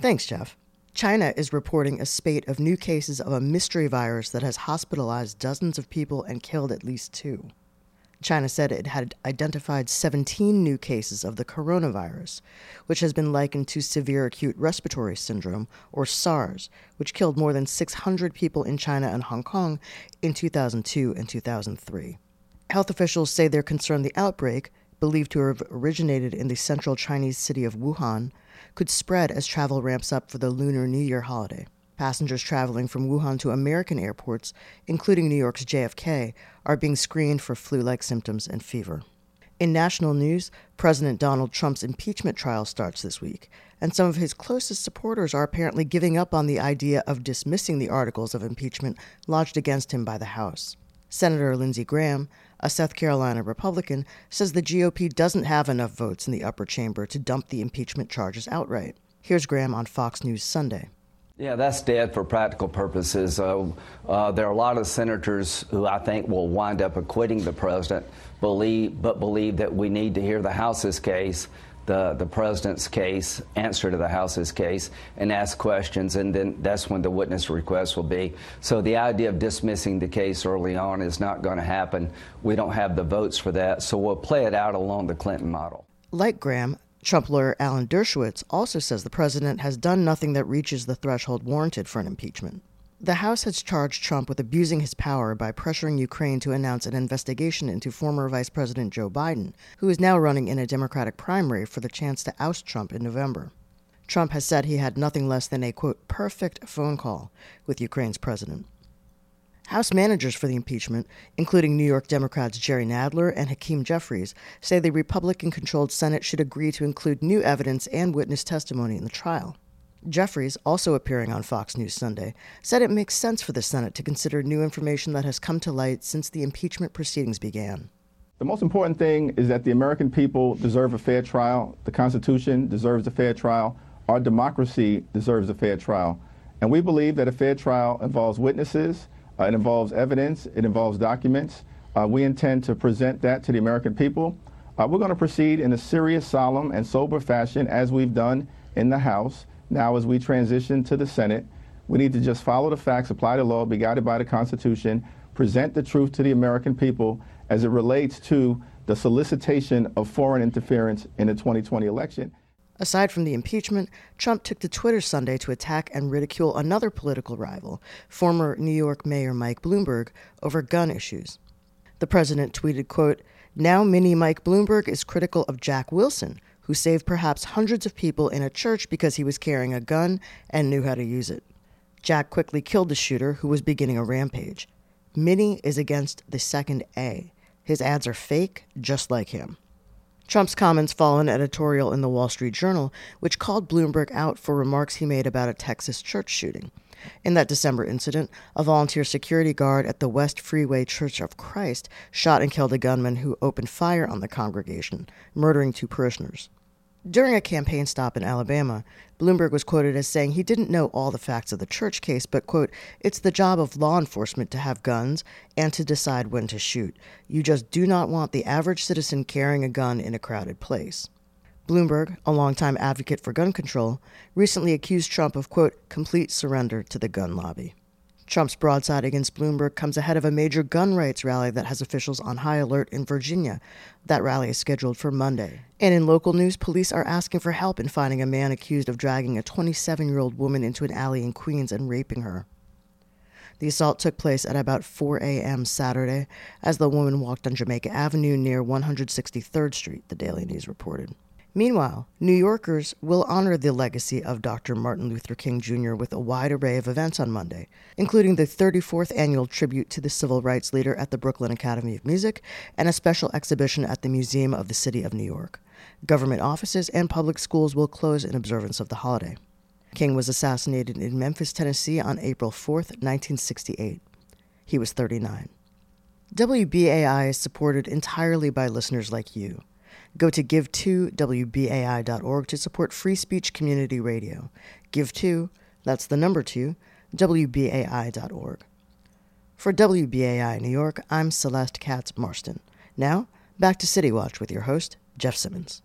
Thanks, Jeff. China is reporting a spate of new cases of a mystery virus that has hospitalized dozens of people and killed at least 2. China said it had identified 17 new cases of the coronavirus, which has been likened to severe acute respiratory syndrome, or SARS, which killed more than 600 people in China and Hong Kong in 2002 and 2003. Health officials say they're concerned the outbreak, believed to have originated in the central Chinese city of Wuhan, could spread as travel ramps up for the Lunar New Year holiday. Passengers traveling from Wuhan to American airports, including New York's JFK, are being screened for flu-like symptoms and fever. In national news, President Donald Trump's impeachment trial starts this week, and some of his closest supporters are apparently giving up on the idea of dismissing the articles of impeachment lodged against him by the House. Senator Lindsey Graham, a South Carolina Republican, says the GOP doesn't have enough votes in the upper chamber to dump the impeachment charges outright. Here's Graham on Fox News Sunday. Yeah, that's dead for practical purposes. There are a lot of senators who I think will wind up acquitting the president, believe that we need to hear the House's case, the president's case, answer to the House's case, and ask questions, and then that's when the witness request will be. So the idea of dismissing the case early on is not going to happen. We don't have the votes for that, so we'll play it out along the Clinton model. Like Graham, Trump lawyer Alan Dershowitz also says the president has done nothing that reaches the threshold warranted for an impeachment. The House has charged Trump with abusing his power by pressuring Ukraine to announce an investigation into former Vice President Joe Biden, who is now running in a Democratic primary for the chance to oust Trump in November. Trump has said he had nothing less than a, quote, perfect phone call with Ukraine's president. House managers for the impeachment, including New York Democrats Jerry Nadler and Hakeem Jeffries, say the Republican-controlled Senate should agree to include new evidence and witness testimony in the trial. Jeffries, also appearing on Fox News Sunday, said it makes sense for the Senate to consider new information that has come to light since the impeachment proceedings began. The most important thing is that the American people deserve a fair trial. The Constitution deserves a fair trial. Our democracy deserves a fair trial. And we believe that a fair trial involves witnesses, it involves evidence, it involves documents. We intend to present that to the American people. We're going to proceed in a serious, solemn, and sober fashion as we've done in the House. Now as we transition to the Senate, we need to just follow the facts, apply the law, be guided by the Constitution, present the truth to the American people as it relates to the solicitation of foreign interference in the 2020 election. Aside from the impeachment, Trump took to Twitter Sunday to attack and ridicule another political rival, former New York Mayor Mike Bloomberg, over gun issues. The president tweeted, quote, "Now mini Mike Bloomberg is critical of Jack Wilson, who saved perhaps hundreds of people in a church because he was carrying a gun and knew how to use it. Jack quickly killed the shooter, who was beginning a rampage. Mini is against the second A. His ads are fake, just like him." Trump's comments follow an editorial in the Wall Street Journal, which called Bloomberg out for remarks he made about a Texas church shooting. In that December incident, a volunteer security guard at the West Freeway Church of Christ shot and killed a gunman who opened fire on the congregation, murdering 2 parishioners. During a campaign stop in Alabama, Bloomberg was quoted as saying he didn't know all the facts of the church case, but, quote, "It's the job of law enforcement to have guns and to decide when to shoot. You just do not want the average citizen carrying a gun in a crowded place." Bloomberg, a longtime advocate for gun control, recently accused Trump of, quote, "complete surrender to the gun lobby." Trump's broadside against Bloomberg comes ahead of a major gun rights rally that has officials on high alert in Virginia. That rally is scheduled for Monday. And in local news, police are asking for help in finding a man accused of dragging a 27-year-old woman into an alley in Queens and raping her. The assault took place at about 4 a.m. Saturday as the woman walked on Jamaica Avenue near 163rd Street, the Daily News reported. Meanwhile, New Yorkers will honor the legacy of Dr. Martin Luther King Jr. with a wide array of events on Monday, including the 34th annual tribute to the civil rights leader at the Brooklyn Academy of Music and a special exhibition at the Museum of the City of New York. Government offices and public schools will close in observance of the holiday. King was assassinated in Memphis, Tennessee on April 4, 1968. He was 39. WBAI is supported entirely by listeners like you. Go to give2wbai.org to support free speech community radio. Give2, that's the number 2, wbai.org. For WBAI New York, I'm Celeste Katz Marston. Now, back to City Watch with your host, Jeff Simmons.